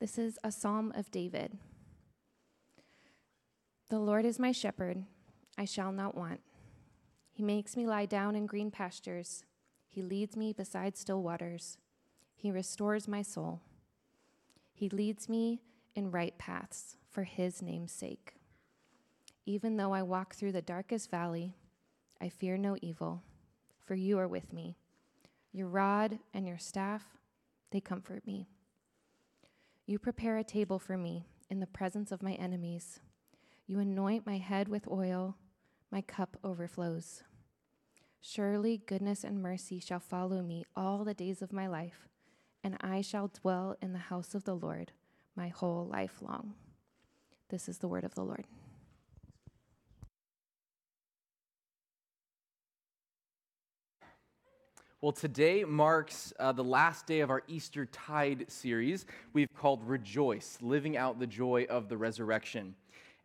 This is a psalm of David. The Lord is my shepherd, I shall not want. He makes me lie down in green pastures. He leads me beside still waters. He restores my soul. He leads me in right paths for his name's sake. Even though I walk through the darkest valley, I fear no evil, for you are with me. Your rod and your staff, they comfort me. You prepare a table for me in the presence of my enemies. You anoint my head with oil, my cup overflows. Surely goodness and mercy shall follow me all the days of my life, and I shall dwell in the house of the Lord my whole life long. This is the word of the Lord. Well, today marks the last day of our Easter Tide series we've called Rejoice, Living Out the Joy of the Resurrection.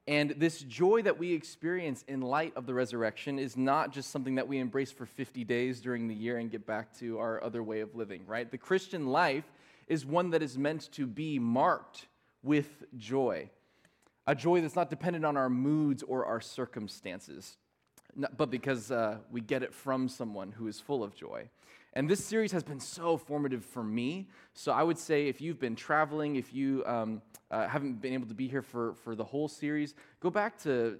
And this joy that we experience in light of the resurrection is not just something that we embrace for 50 days during the year and get back to our other way of living, right? The Christian life is one that is meant to be marked with joy, a joy that's not dependent on our moods or our circumstances, but because we get it from someone who is full of joy. And this series has been so formative for me. So I would say if you've been traveling, if you haven't been able to be here for the whole series, go back to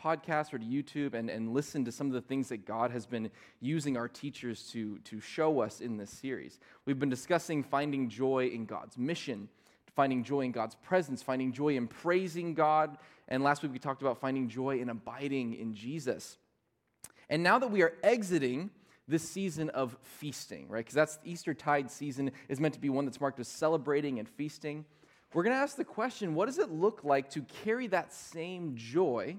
podcasts or to YouTube and listen to some of the things that God has been using our teachers to show us in this series. We've been discussing finding joy in God's mission, finding joy in God's presence, finding joy in praising God. And last week we talked about finding joy in abiding in Jesus. And now that we are exiting this season of feasting, right? Because that's Eastertide season is meant to be one that's marked with celebrating and feasting. We're going to ask the question, what does it look like to carry that same joy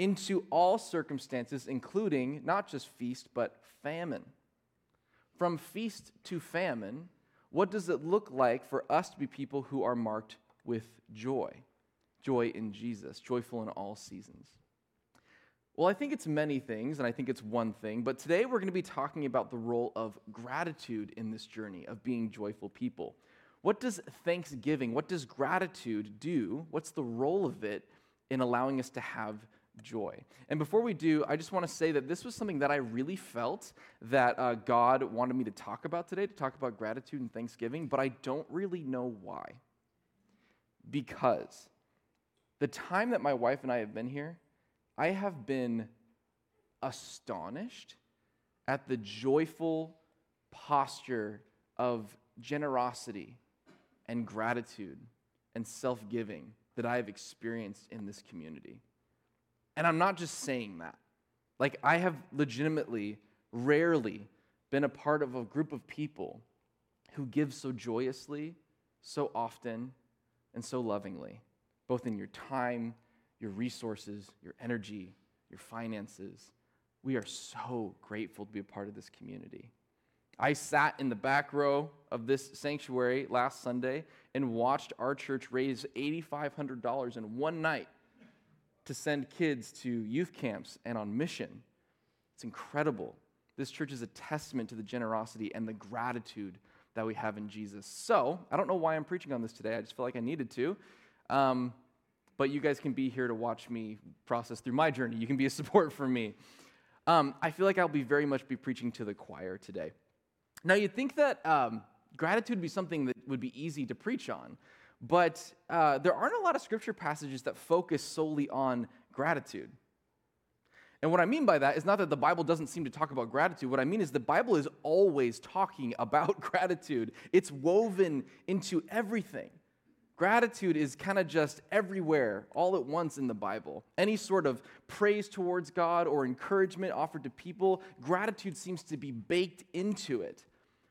into all circumstances, including not just feast, but famine? From feast to famine, what does it look like for us to be people who are marked with joy? Joy in Jesus, joyful in all seasons. Well, I think it's many things, and I think it's one thing, but today we're going to be talking about the role of gratitude in this journey of being joyful people. What does thanksgiving, what does gratitude do? What's the role of it in allowing us to have joy? And before we do, I just want to say that this was something that I really felt that God wanted me to talk about today, to talk about gratitude and thanksgiving, but I don't really know why. Because the time that my wife and I have been here, I have been astonished at the joyful posture of generosity and gratitude and self-giving that I have experienced in this community. And I'm not just saying that. Like, I have legitimately, rarely been a part of a group of people who give so joyously, so often, and so lovingly, both in your time, your resources, your energy, your finances. We are so grateful to be a part of this community. I sat in the back row of this sanctuary last Sunday and watched our church raise $8,500 in one night to send kids to youth camps and on mission. It's incredible. This church is a testament to the generosity and the gratitude that we have in Jesus. So, I don't know why I'm preaching on this today. I just feel like I needed to. But you guys can be here to watch me process through my journey. You can be a support for me. I feel like I'll be very much be preaching to the choir today. Now, you'd think that gratitude would be something that would be easy to preach on, but there aren't a lot of scripture passages that focus solely on gratitude. And what I mean by that is not that the Bible doesn't seem to talk about gratitude. What I mean is the Bible is always talking about gratitude. It's woven into everything. Gratitude is kind of just everywhere, all at once in the Bible. Any sort of praise towards God or encouragement offered to people, gratitude seems to be baked into it.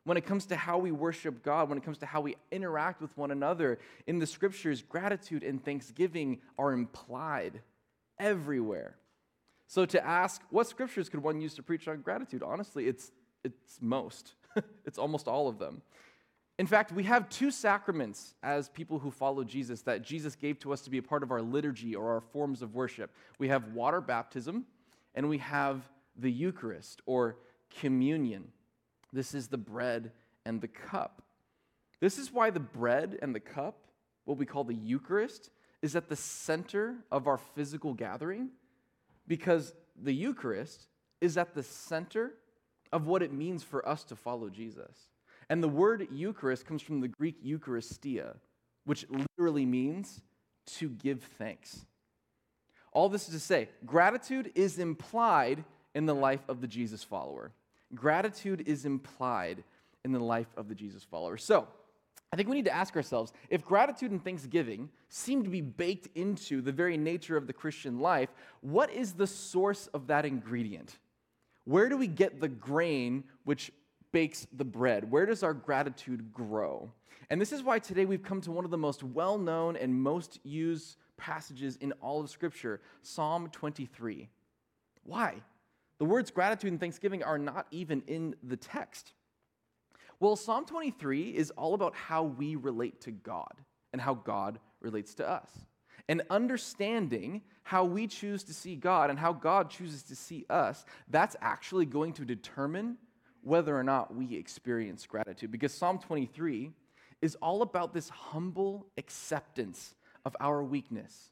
When it comes to how we worship God, when it comes to how we interact with one another, in the scriptures, gratitude and thanksgiving are implied everywhere. So to ask, what scriptures could one use to preach on gratitude? Honestly, it's most. It's almost all of them. In fact, we have two sacraments as people who follow Jesus that Jesus gave to us to be a part of our liturgy or our forms of worship. We have water baptism, and we have the Eucharist or communion. This is the bread and the cup. This is why the bread and the cup what we call the Eucharist is at the center of our physical gathering, because the Eucharist is at the center of what it means for us to follow Jesus. And the word Eucharist comes from the Greek Eucharistia, which literally means to give thanks. All this is to say, gratitude is implied in the life of the Jesus follower. Gratitude is implied in the life of the Jesus follower. So, I think we need to ask ourselves, if gratitude and thanksgiving seem to be baked into the very nature of the Christian life, what is the source of that ingredient? Where do we get the grain which bakes the bread? Where does our gratitude grow? And this is why today we've come to one of the most well-known and most used passages in all of Scripture, Psalm 23. Why? The words gratitude and thanksgiving are not even in the text. Well, Psalm 23 is all about how we relate to God and how God relates to us, and understanding how we choose to see God and how God chooses to see us, that's actually going to determine whether or not we experience gratitude, because Psalm 23 is all about this humble acceptance of our weakness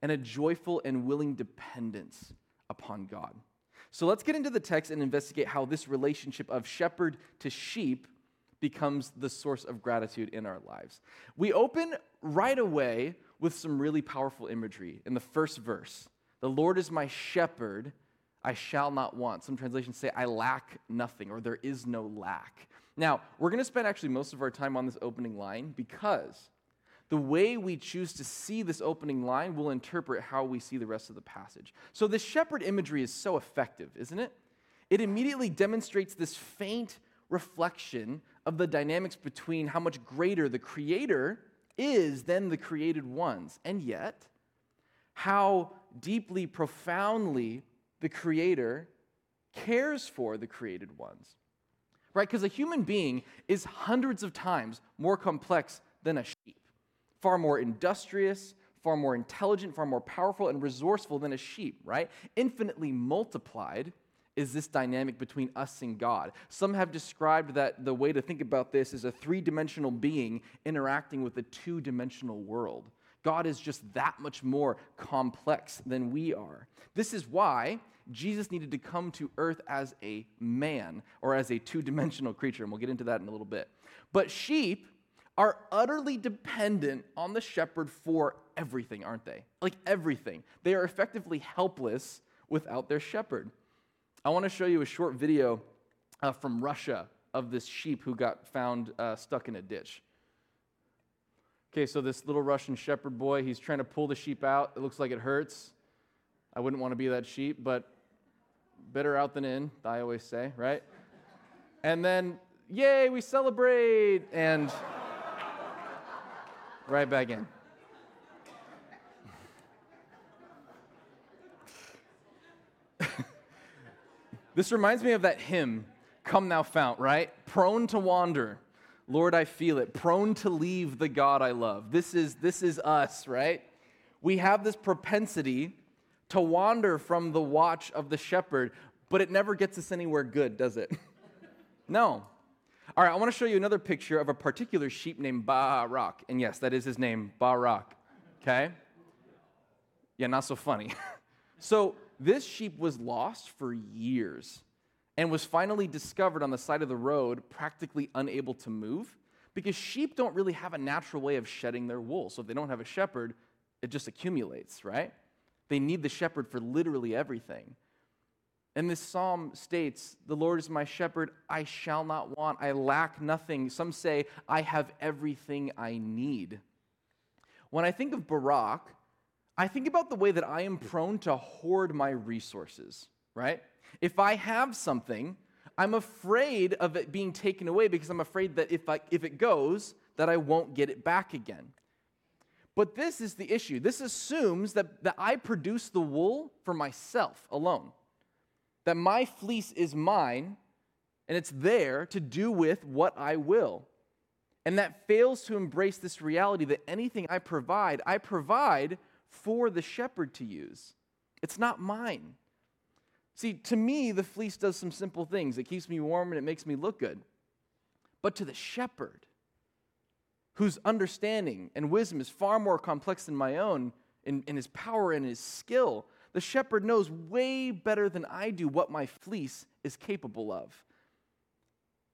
and a joyful and willing dependence upon God. So let's get into the text and investigate how this relationship of shepherd to sheep becomes the source of gratitude in our lives. We open right away with some really powerful imagery in the first verse. The Lord is my shepherd, I shall not want. Some translations say, I lack nothing, or there is no lack. Now, we're going to spend actually most of our time on this opening line, because the way we choose to see this opening line will interpret how we see the rest of the passage. So this shepherd imagery is so effective, isn't it? It immediately demonstrates this faint reflection of the dynamics between how much greater the Creator is than the created ones, and yet how deeply, profoundly the Creator cares for the created ones, right? Because a human being is hundreds of times more complex than a sheep. Far more industrious, far more intelligent, far more powerful and resourceful than a sheep, right? Infinitely multiplied is this dynamic between us and God. Some have described that the way to think about this is a three-dimensional being interacting with a two-dimensional world. God is just that much more complex than we are. This is why Jesus needed to come to earth as a man, or as a two-dimensional creature, and we'll get into that in a little bit. But sheep are utterly dependent on the shepherd for everything, aren't they? Like everything. They are effectively helpless without their shepherd. I want to show you a short video from Russia of this sheep who got found stuck in a ditch. Okay, so this little Russian shepherd boy, he's trying to pull the sheep out. It looks like it hurts. I wouldn't want to be that sheep, but better out than in, I always say, right? And then, yay, we celebrate, and right back in. This reminds me of that hymn, Come Thou Fount, right? Prone to wander, Lord, I feel it. Prone to leave the God I love. This is us, right? We have this propensity to wander from the watch of the shepherd, but it never gets us anywhere good, does it? No. All right, I want to show you another picture of a particular sheep named Barak. And yes, that is his name, Barak. Okay? Yeah, not so funny. So this sheep was lost for years and was finally discovered on the side of the road, practically unable to move, because sheep don't really have a natural way of shedding their wool. So if they don't have a shepherd, it just accumulates, right? They need the shepherd for literally everything. And this psalm states, the Lord is my shepherd, I shall not want, I lack nothing. Some say, I have everything I need. When I think of Barak, I think about the way that I am prone to hoard my resources, right? If I have something, I'm afraid of it being taken away, because I'm afraid that if it goes, that I won't get it back again. But this is the issue. This assumes that I produce the wool for myself alone. That my fleece is mine, and it's there to do with what I will. And that fails to embrace this reality that anything I provide for the shepherd to use. It's not mine. See, to me, the fleece does some simple things. It keeps me warm and it makes me look good. But to the shepherd, whose understanding and wisdom is far more complex than my own in his power and his skill. The shepherd knows way better than I do what my fleece is capable of.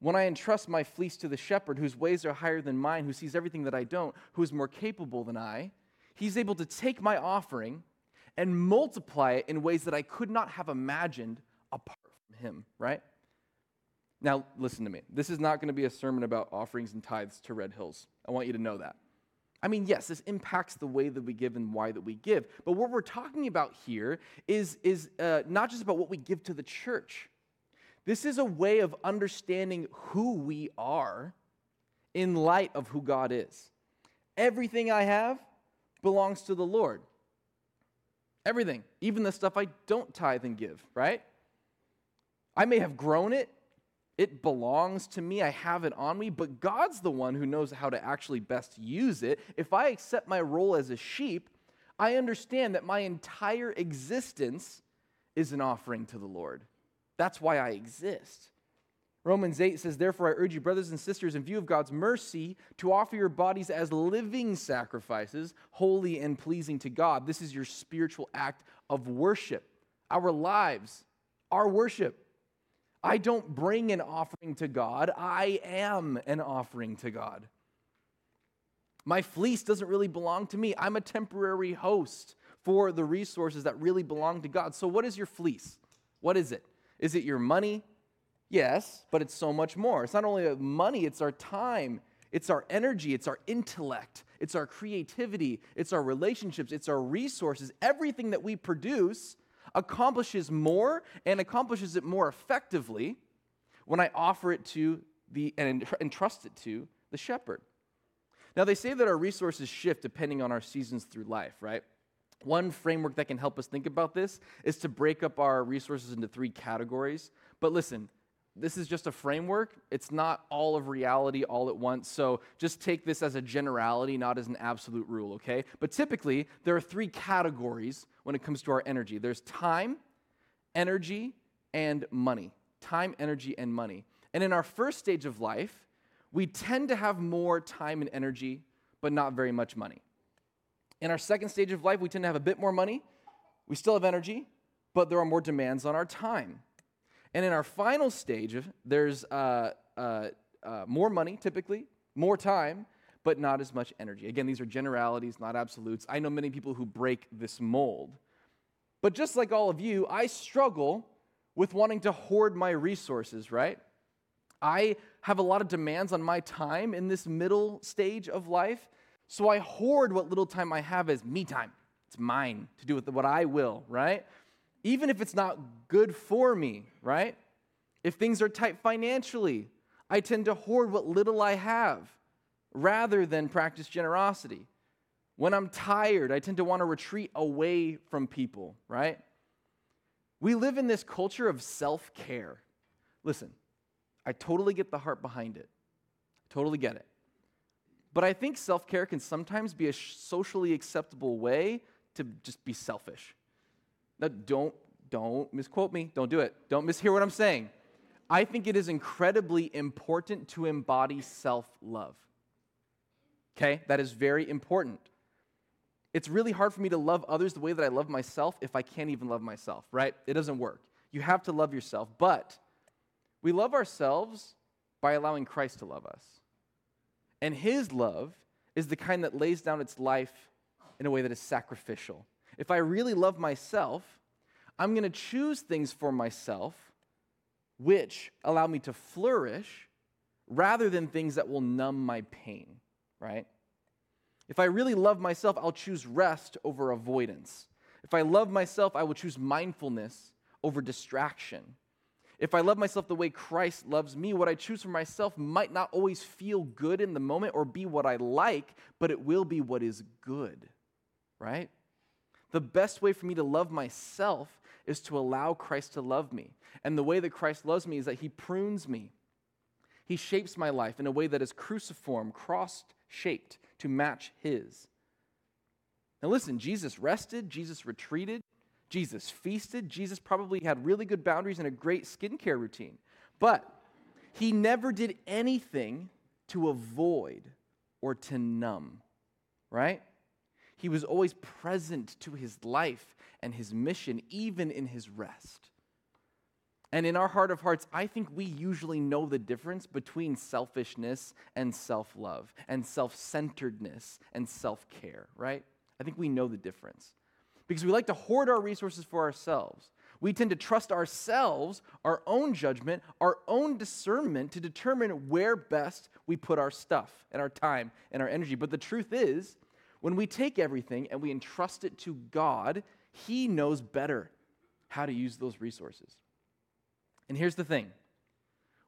When I entrust my fleece to the shepherd, whose ways are higher than mine, who sees everything that I don't, who is more capable than I, he's able to take my offering and multiply it in ways that I could not have imagined apart from him, right? Now, listen to me. This is not going to be a sermon about offerings and tithes to Red Hills. I want you to know that. I mean, yes, this impacts the way that we give and why that we give. But what we're talking about here is not just about what we give to the church. This is a way of understanding who we are in light of who God is. Everything I have belongs to the Lord. Everything, even the stuff I don't tithe and give, right? I may have grown it. It belongs to me. I have it on me. But God's the one who knows how to actually best use it. If I accept my role as a sheep, I understand that my entire existence is an offering to the Lord. That's why I exist. Romans 8 says, "Therefore I urge you, brothers and sisters, in view of God's mercy, to offer your bodies as living sacrifices, holy and pleasing to God." This is your spiritual act of worship. Our lives, our worship. I don't bring an offering to God. I am an offering to God. My fleece doesn't really belong to me. I'm a temporary host for the resources that really belong to God. So what is your fleece? What is it? Is it your money? Yes, but it's so much more. It's not only money, it's our time, it's our energy, it's our intellect, it's our creativity, it's our relationships, it's our resources. Everything that we produce accomplishes more and accomplishes it more effectively when I offer it to and entrust it to the shepherd. Now, they say that our resources shift depending on our seasons through life, right? One framework that can help us think about this is to break up our resources into 3 categories. But listen, this is just a framework. It's not all of reality all at once. So just take this as a generality, not as an absolute rule, okay? But typically, there are 3 categories when it comes to our energy. There's time, energy, and money. Time, energy, and money. And in our first stage of life, we tend to have more time and energy, but not very much money. In our second stage of life, we tend to have a bit more money. We still have energy, but there are more demands on our time. And in our final stage, there's more money, typically, more time, but not as much energy. Again, these are generalities, not absolutes. I know many people who break this mold. But just like all of you, I struggle with wanting to hoard my resources, right? I have a lot of demands on my time in this middle stage of life. So I hoard what little time I have as me time. It's mine to do with what I will, right? Even if it's not good for me, right? If things are tight financially, I tend to hoard what little I have rather than practice generosity. When I'm tired, I tend to want to retreat away from people, right? We live in this culture of self-care. Listen, I totally get the heart behind it. Totally get it. But I think self-care can sometimes be a socially acceptable way to just be selfish. Now, don't misquote me. Don't do it. Don't mishear what I'm saying. I think it is incredibly important to embody self-love. Okay? That is very important. It's really hard for me to love others the way that I love myself if I can't even love myself, right? It doesn't work. You have to love yourself. But we love ourselves by allowing Christ to love us. And his love is the kind that lays down its life in a way that is sacrificial. If I really love myself, I'm going to choose things for myself which allow me to flourish rather than things that will numb my pain, right? If I really love myself, I'll choose rest over avoidance. If I love myself, I will choose mindfulness over distraction. If I love myself the way Christ loves me, what I choose for myself might not always feel good in the moment or be what I like, but it will be what is good, right? The best way for me to love myself is to allow Christ to love me. And the way that Christ loves me is that he prunes me. He shapes my life in a way that is cruciform, cross-shaped, to match his. Now listen, Jesus rested, Jesus retreated, Jesus feasted, Jesus probably had really good boundaries and a great skincare routine. But he never did anything to avoid or to numb, right? He was always present to his life and his mission, even in his rest. And in our heart of hearts, I think we usually know the difference between selfishness and self-love and self-centeredness and self-care, right? I think we know the difference because we like to hoard our resources for ourselves. We tend to trust ourselves, our own judgment, our own discernment to determine where best we put our stuff and our time and our energy. But the truth is, when we take everything and we entrust it to God, He knows better how to use those resources. And here's the thing.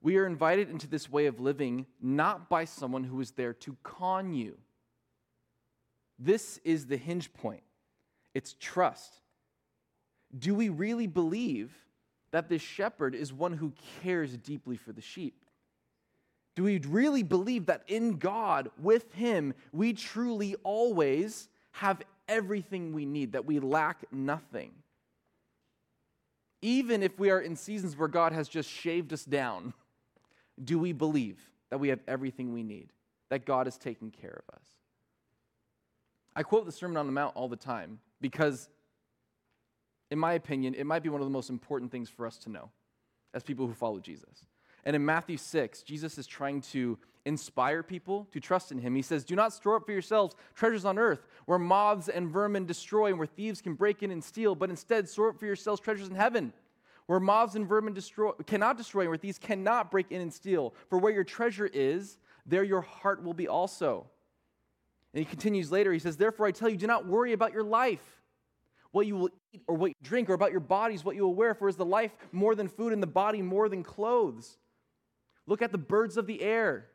We are invited into this way of living not by someone who is there to con you. This is the hinge point. It's trust. Do we really believe that this shepherd is one who cares deeply for the sheep? Do we really believe that in God, with Him, we truly always have everything we need, that we lack nothing? Even if we are in seasons where God has just shaved us down, do we believe that we have everything we need, that God is taking care of us? I quote the Sermon on the Mount all the time because, in my opinion, it might be one of the most important things for us to know as people who follow Jesus. And in Matthew 6, Jesus is trying to inspire people to trust in Him. He says, "Do not store up for yourselves treasures on earth, where moths and vermin destroy and where thieves can break in and steal, but instead store up for yourselves treasures in heaven, where moths and vermin cannot destroy and where thieves cannot break in and steal. For where your treasure is, there your heart will be also." And he continues later, he says, "Therefore I tell you, do not worry about your life, what you will eat or what you drink, or about your bodies, what you will wear. For is the life more than food and the body more than clothes? Look at the birds of the air.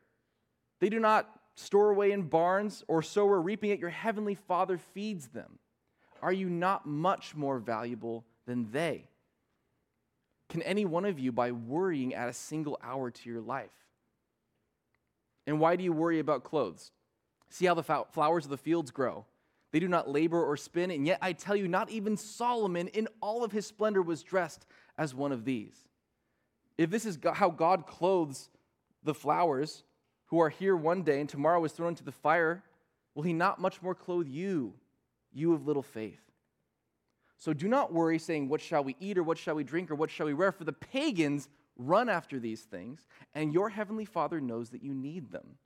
They do not store away in barns or sow or reaping, yet your heavenly Father feeds them. Are you not much more valuable than they? Can any one of you, by worrying, add a single hour to your life? And why do you worry about clothes? See how the flowers of the fields grow. They do not labor or spin, and yet I tell you, not even Solomon in all of his splendor was dressed as one of these. If this is how God clothes the flowers who are here one day and tomorrow is thrown into the fire, will He not much more clothe you, you of little faith? So do not worry, saying, 'What shall we eat?' or 'What shall we drink?' or 'What shall we wear?' For the pagans run after these things, and your heavenly Father knows that you need them.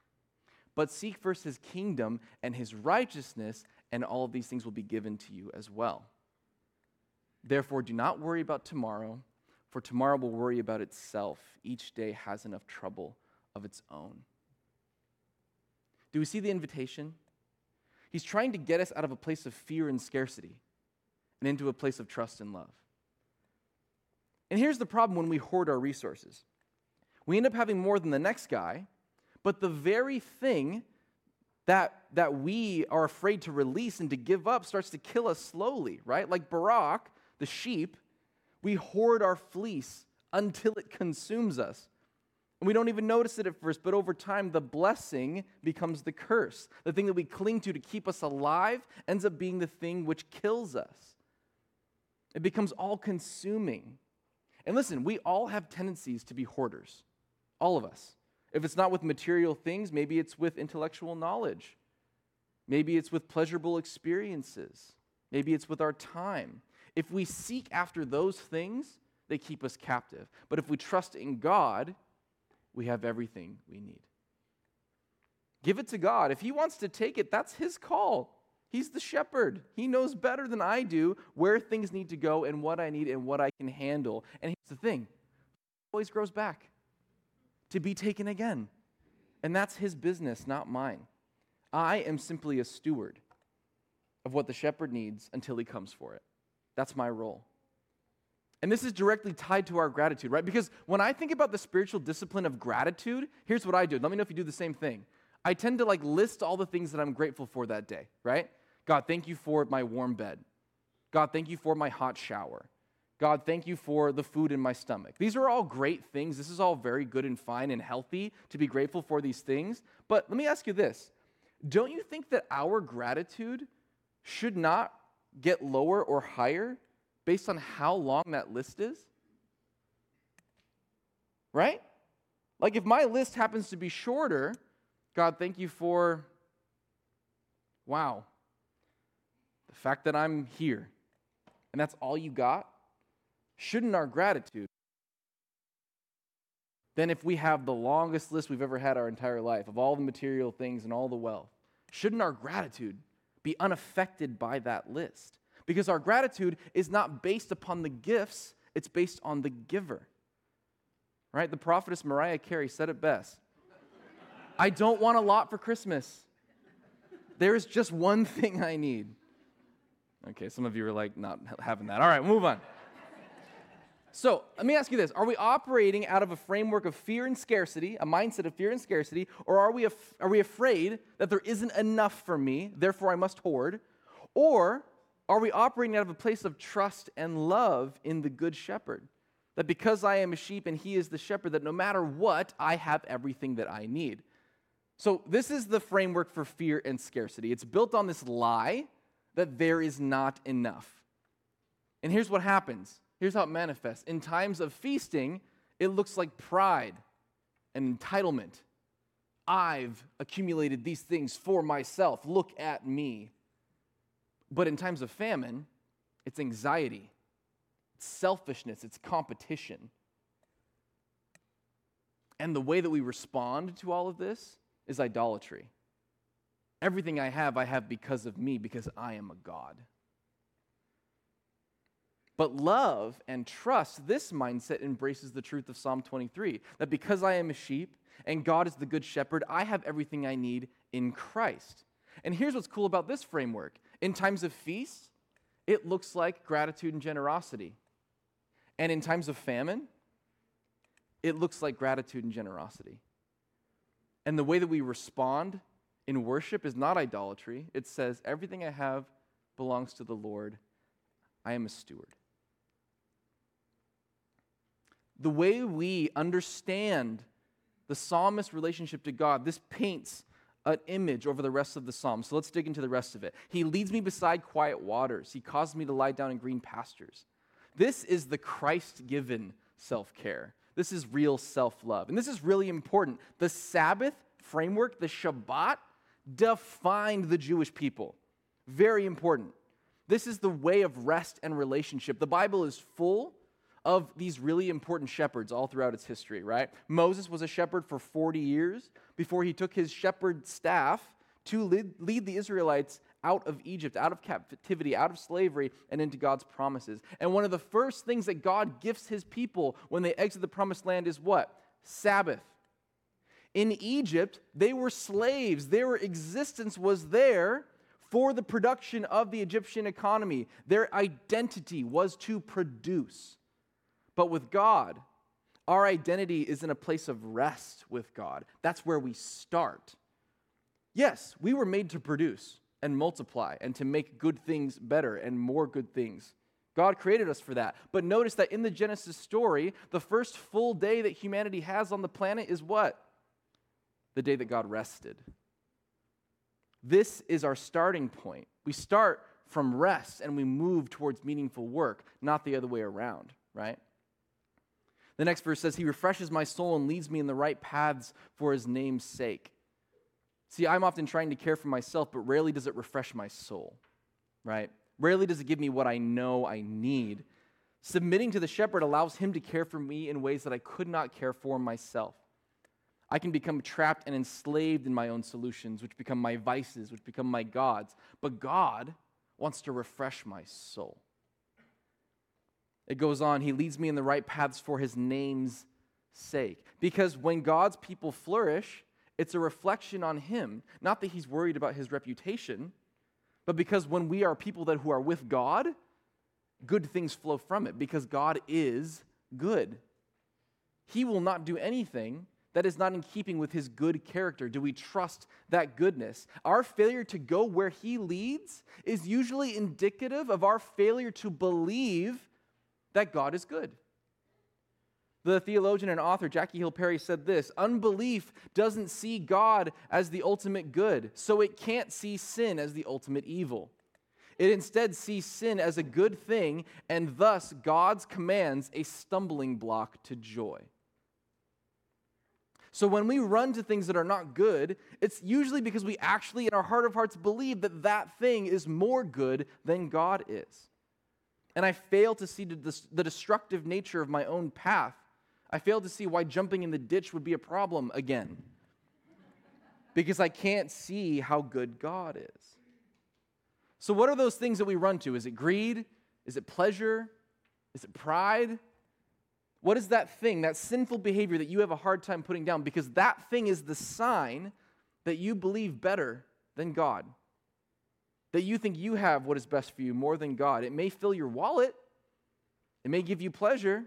But seek first His kingdom and His righteousness, and all of these things will be given to you as well. Therefore, do not worry about tomorrow, for tomorrow will worry about itself. Each day has enough trouble of its own." Do we see the invitation? He's trying to get us out of a place of fear and scarcity and into a place of trust and love. And here's the problem when we hoard our resources. We end up having more than the next guy, but the very thing that we are afraid to release and to give up starts to kill us slowly, right? Like Barak, the sheep, we hoard our fleece until it consumes us. And we don't even notice it at first, but over time, the blessing becomes the curse. The thing that we cling to keep us alive ends up being the thing which kills us. It becomes all-consuming. And listen, we all have tendencies to be hoarders, all of us. If it's not with material things, maybe it's with intellectual knowledge. Maybe it's with pleasurable experiences. Maybe it's with our time. If we seek after those things, they keep us captive. But if we trust in God, we have everything we need. Give it to God. If He wants to take it, that's His call. He's the shepherd. He knows better than I do where things need to go and what I need and what I can handle. And here's the thing. It always grows back to be taken again. And that's His business, not mine. I am simply a steward of what the shepherd needs until He comes for it. That's my role. And this is directly tied to our gratitude, right? Because when I think about the spiritual discipline of gratitude, here's what I do. Let me know if you do the same thing. I tend to list all the things that I'm grateful for that day, right? God, thank you for my warm bed. God, thank you for my hot shower. God, thank you for the food in my stomach. These are all great things. This is all very good and fine and healthy to be grateful for these things. But let me ask you this. Don't you think that our gratitude should not get lower or higher based on how long that list is? Right? Like if my list happens to be shorter, God, thank you for wow, the fact that I'm here, and that's all you got, shouldn't our gratitude, then if we have the longest list we've ever had our entire life of all the material things and all the wealth, shouldn't our gratitude be unaffected by that list? Because our gratitude is not based upon the gifts, it's based on the giver. Right? The prophetess Mariah Carey said it best. I don't want a lot for Christmas. There's just one thing I need. Okay, some of you are like not having that. All right, move on. So let me ask you this. Are we operating out of a framework of fear and scarcity, a mindset of fear and scarcity, or are we afraid that there isn't enough for me, therefore I must hoard? Or are we operating out of a place of trust and love in the Good Shepherd? That because I am a sheep and he is the shepherd, that no matter what, I have everything that I need. So this is the framework for fear and scarcity. It's built on this lie that there is not enough. And here's what happens. Here's how it manifests. In times of feasting, it looks like pride and entitlement. I've accumulated these things for myself. Look at me. But in times of famine, it's anxiety, it's selfishness, it's competition. And the way that we respond to all of this is idolatry. Everything I have because of me, because I am a god. But love and trust, this mindset embraces the truth of Psalm 23, that because I am a sheep and God is the good shepherd, I have everything I need in Christ. And here's what's cool about this framework. In times of feast, it looks like gratitude and generosity. And in times of famine, it looks like gratitude and generosity. And the way that we respond in worship is not idolatry. It says, everything I have belongs to the Lord. I am a steward. The way we understand the psalmist's relationship to God, this paints an image over the rest of the psalm. So let's dig into the rest of it. He leads me beside quiet waters. He causes me to lie down in green pastures. This is the Christ-given self-care. This is real self-love. And this is really important. The Sabbath framework, the Shabbat, defined the Jewish people. Very important. This is the way of rest and relationship. The Bible is full of these really important shepherds all throughout its history, right? Moses was a shepherd for 40 years before he took his shepherd staff to lead the Israelites out of Egypt, out of captivity, out of slavery, and into God's promises. And one of the first things that God gifts his people when they exit the promised land is what? Sabbath. In Egypt, they were slaves. Their existence was there for the production of the Egyptian economy. Their identity was to produce. But with God, our identity is in a place of rest with God. That's where we start. Yes, we were made to produce and multiply and to make good things better and more good things. God created us for that. But notice that in the Genesis story, the first full day that humanity has on the planet is what? The day that God rested. This is our starting point. We start from rest and we move towards meaningful work, not the other way around, right? The next verse says, he refreshes my soul and leads me in the right paths for his name's sake. See, I'm often trying to care for myself, but rarely does it refresh my soul, right? Rarely does it give me what I know I need. Submitting to the shepherd allows him to care for me in ways that I could not care for myself. I can become trapped and enslaved in my own solutions, which become my vices, which become my gods. But God wants to refresh my soul. It goes on, he leads me in the right paths for his name's sake. Because when God's people flourish, it's a reflection on him. Not that he's worried about his reputation, but because when we are people that who are with God, good things flow from it because God is good. He will not do anything that is not in keeping with his good character. Do we trust that goodness? Our failure to go where he leads is usually indicative of our failure to believe that God is good. The theologian and author Jackie Hill Perry said this, unbelief doesn't see God as the ultimate good, so it can't see sin as the ultimate evil. It instead sees sin as a good thing, and thus God's commands a stumbling block to joy. So when we run to things that are not good, it's usually because we actually, in our heart of hearts, believe that that thing is more good than God is. And I fail to see the destructive nature of my own path. I fail to see why jumping in the ditch would be a problem again. Because I can't see how good God is. So what are those things that we run to? Is it greed? Is it pleasure? Is it pride? What is that thing, that sinful behavior that you have a hard time putting down? Because that thing is the sign that you believe better than God, that you think you have what is best for you more than God. It may fill your wallet. It may give you pleasure,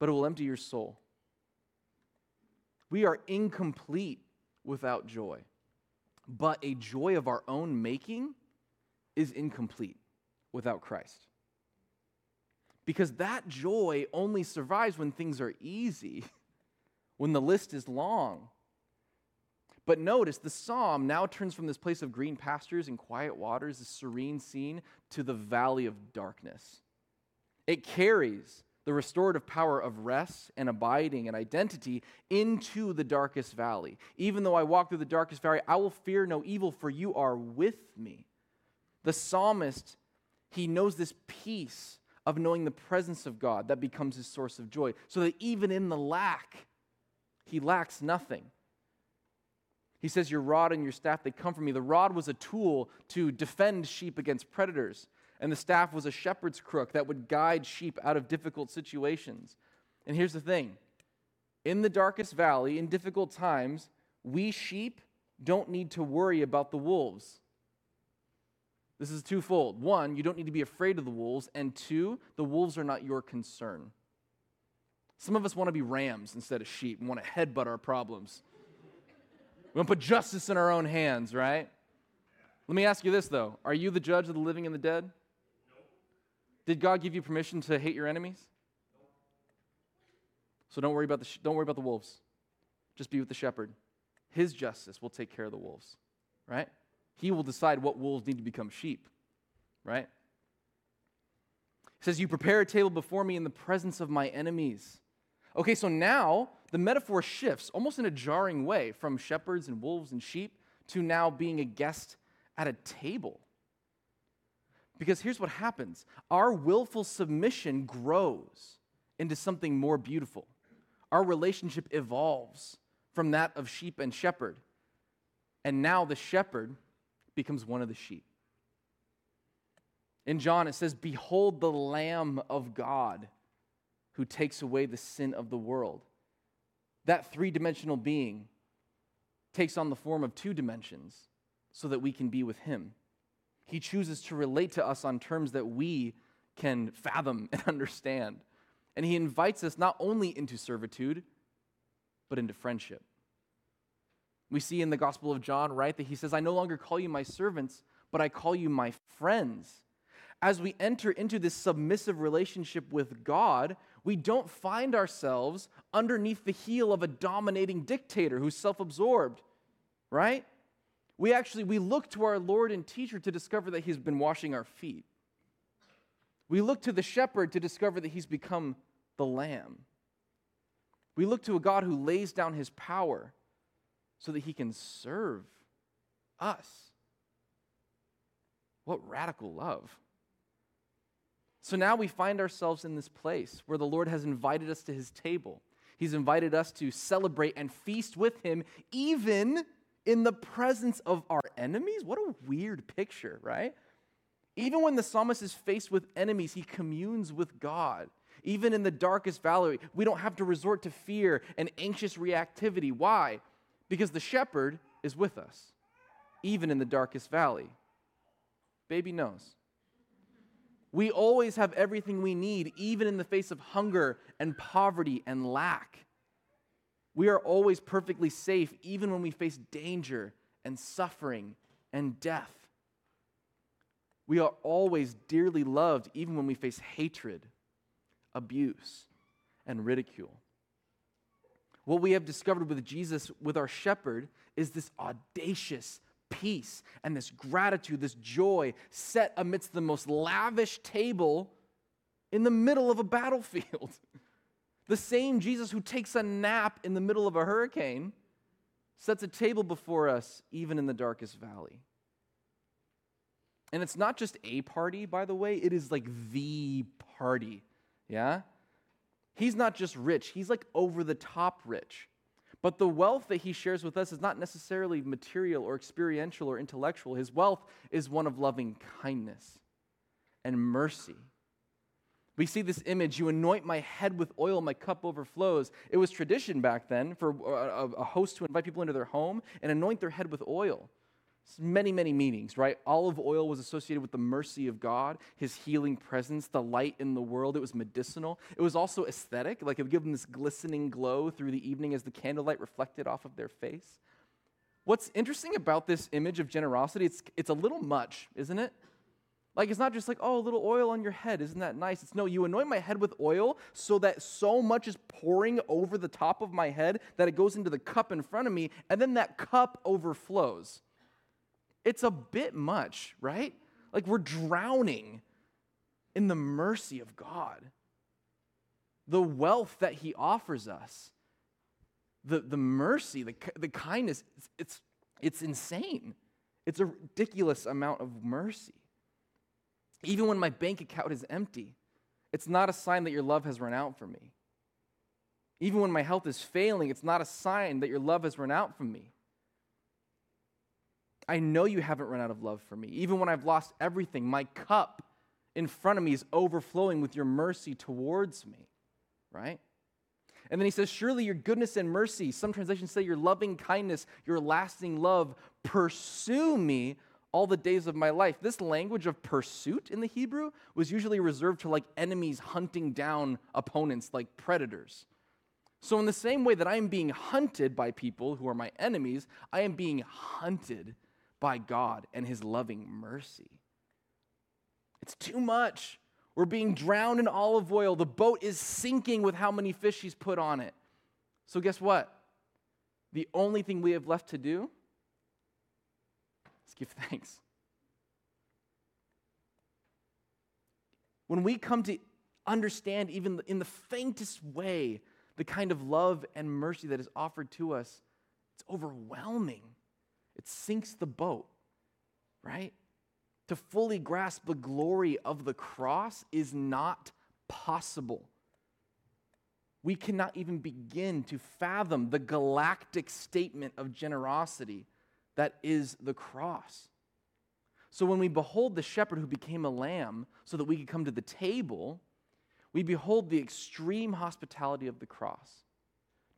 but it will empty your soul. We are incomplete without joy, but a joy of our own making is incomplete without Christ. Because that joy only survives when things are easy, when the list is long. But notice, the psalm now turns from this place of green pastures and quiet waters, this serene scene, to the valley of darkness. It carries the restorative power of rest and abiding and identity into the darkest valley. Even though I walk through the darkest valley, I will fear no evil, for you are with me. The psalmist, he knows this peace of knowing the presence of God that becomes his source of joy, so that even in the lack, he lacks nothing. He says, your rod and your staff, they comfort me. The rod was a tool to defend sheep against predators, and the staff was a shepherd's crook that would guide sheep out of difficult situations. And here's the thing. In the darkest valley, in difficult times, we sheep don't need to worry about the wolves. This is twofold. One, you don't need to be afraid of the wolves, and two, the wolves are not your concern. Some of us want to be rams instead of sheep and want to headbutt our problems. We want to put justice in our own hands, right? Let me ask you this, though. Are you the judge of the living and the dead? No. Did God give you permission to hate your enemies? No. So don't worry about the wolves. Just be with the shepherd. His justice will take care of the wolves, right? He will decide what wolves need to become sheep, right? He says, you prepare a table before me in the presence of my enemies. Okay, so now the metaphor shifts almost in a jarring way from shepherds and wolves and sheep to now being a guest at a table. Because here's what happens. Our willful submission grows into something more beautiful. Our relationship evolves from that of sheep and shepherd. And now the shepherd becomes one of the sheep. In John, it says, behold the Lamb of God who takes away the sin of the world. That three-dimensional being takes on the form of two dimensions so that we can be with him. He chooses to relate to us on terms that we can fathom and understand. And he invites us not only into servitude, but into friendship. We see in the Gospel of John, right, that he says, I no longer call you my servants, but I call you my friends. As we enter into this submissive relationship with God, we don't find ourselves underneath the heel of a dominating dictator who's self-absorbed, right? We look to our Lord and teacher to discover that he's been washing our feet. We look to the shepherd to discover that he's become the lamb. We look to a God who lays down his power so that he can serve us. What radical love. So now we find ourselves in this place where the Lord has invited us to his table. He's invited us to celebrate and feast with him, even in the presence of our enemies. What a weird picture, right? Even when the psalmist is faced with enemies, he communes with God. Even in the darkest valley, we don't have to resort to fear and anxious reactivity. Why? Because the shepherd is with us, even in the darkest valley. Baby knows. We always have everything we need, even in the face of hunger and poverty and lack. We are always perfectly safe, even when we face danger and suffering and death. We are always dearly loved, even when we face hatred, abuse, and ridicule. What we have discovered with Jesus, with our shepherd, is this audacious peace and this gratitude, this joy set amidst the most lavish table in the middle of a battlefield. The same Jesus who takes a nap in the middle of a hurricane sets a table before us even in the darkest valley. And it's not just a party, by the way. It is like the party, yeah? He's not just rich. He's like over-the-top rich. But the wealth that he shares with us is not necessarily material or experiential or intellectual. His wealth is one of loving kindness and mercy. We see this image, you anoint my head with oil, my cup overflows. It was tradition back then for a host to invite people into their home and anoint their head with oil. It's many, many meanings, right? Olive oil was associated with the mercy of God, his healing presence, the light in the world. It was medicinal. It was also aesthetic, like it would give them this glistening glow through the evening as the candlelight reflected off of their face. What's interesting about this image of generosity, it's a little much, isn't it? Like, it's not just like, oh, a little oil on your head. Isn't that nice? It's no, you anoint my head with oil so that so much is pouring over the top of my head that it goes into the cup in front of me, and then that cup overflows. It's a bit much, right? Like, we're drowning in the mercy of God. The wealth that he offers us, the mercy, the kindness, it's insane. It's a ridiculous amount of mercy. Even when my bank account is empty, it's not a sign that your love has run out from me. Even when my health is failing, it's not a sign that your love has run out from me. I know you haven't run out of love for me. Even when I've lost everything, my cup in front of me is overflowing with your mercy towards me, right? And then he says, surely your goodness and mercy, some translations say your loving kindness, your lasting love, pursue me all the days of my life. This language of pursuit in the Hebrew was usually reserved to like enemies hunting down opponents like predators. So in the same way that I am being hunted by people who are my enemies, I am being hunted by God and his loving mercy. It's too much. We're being drowned in olive oil. The boat is sinking with how many fish he's put on it. So guess what? The only thing we have left to do give thanks. When we come to understand even in the faintest way the kind of love and mercy that is offered to us, it's overwhelming. It sinks the boat, right? To fully grasp the glory of the cross is not possible. We cannot even begin to fathom the galactic statement of generosity that is the cross. So when we behold the shepherd who became a lamb so that we could come to the table, we behold the extreme hospitality of the cross,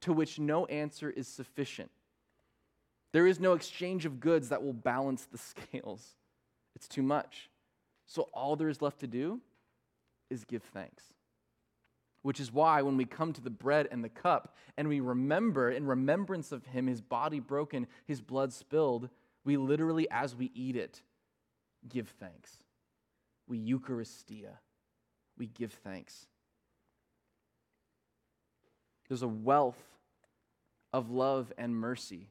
to which no answer is sufficient. There is no exchange of goods that will balance the scales. It's too much. So all there is left to do is give thanks. Which is why when we come to the bread and the cup and we remember in remembrance of him, his body broken, his blood spilled, we literally, as we eat it, give thanks. We Eucharistia. We give thanks. There's a wealth of love and mercy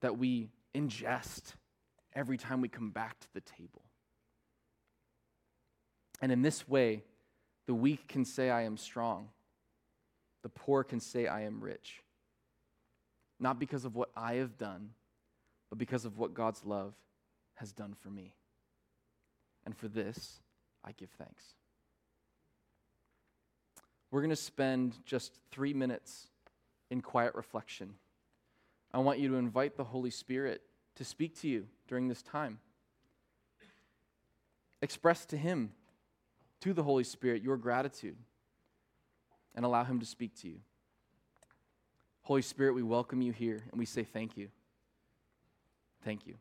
that we ingest every time we come back to the table. And in this way, the weak can say, I am strong. The poor can say, I am rich. Not because of what I have done, but because of what God's love has done for me. And for this, I give thanks. We're going to spend just 3 minutes in quiet reflection. I want you to invite the Holy Spirit to speak to you during this time. Express to him, to the Holy Spirit, your gratitude, and allow him to speak to you. Holy Spirit, we welcome you here, and we say thank you. Thank you.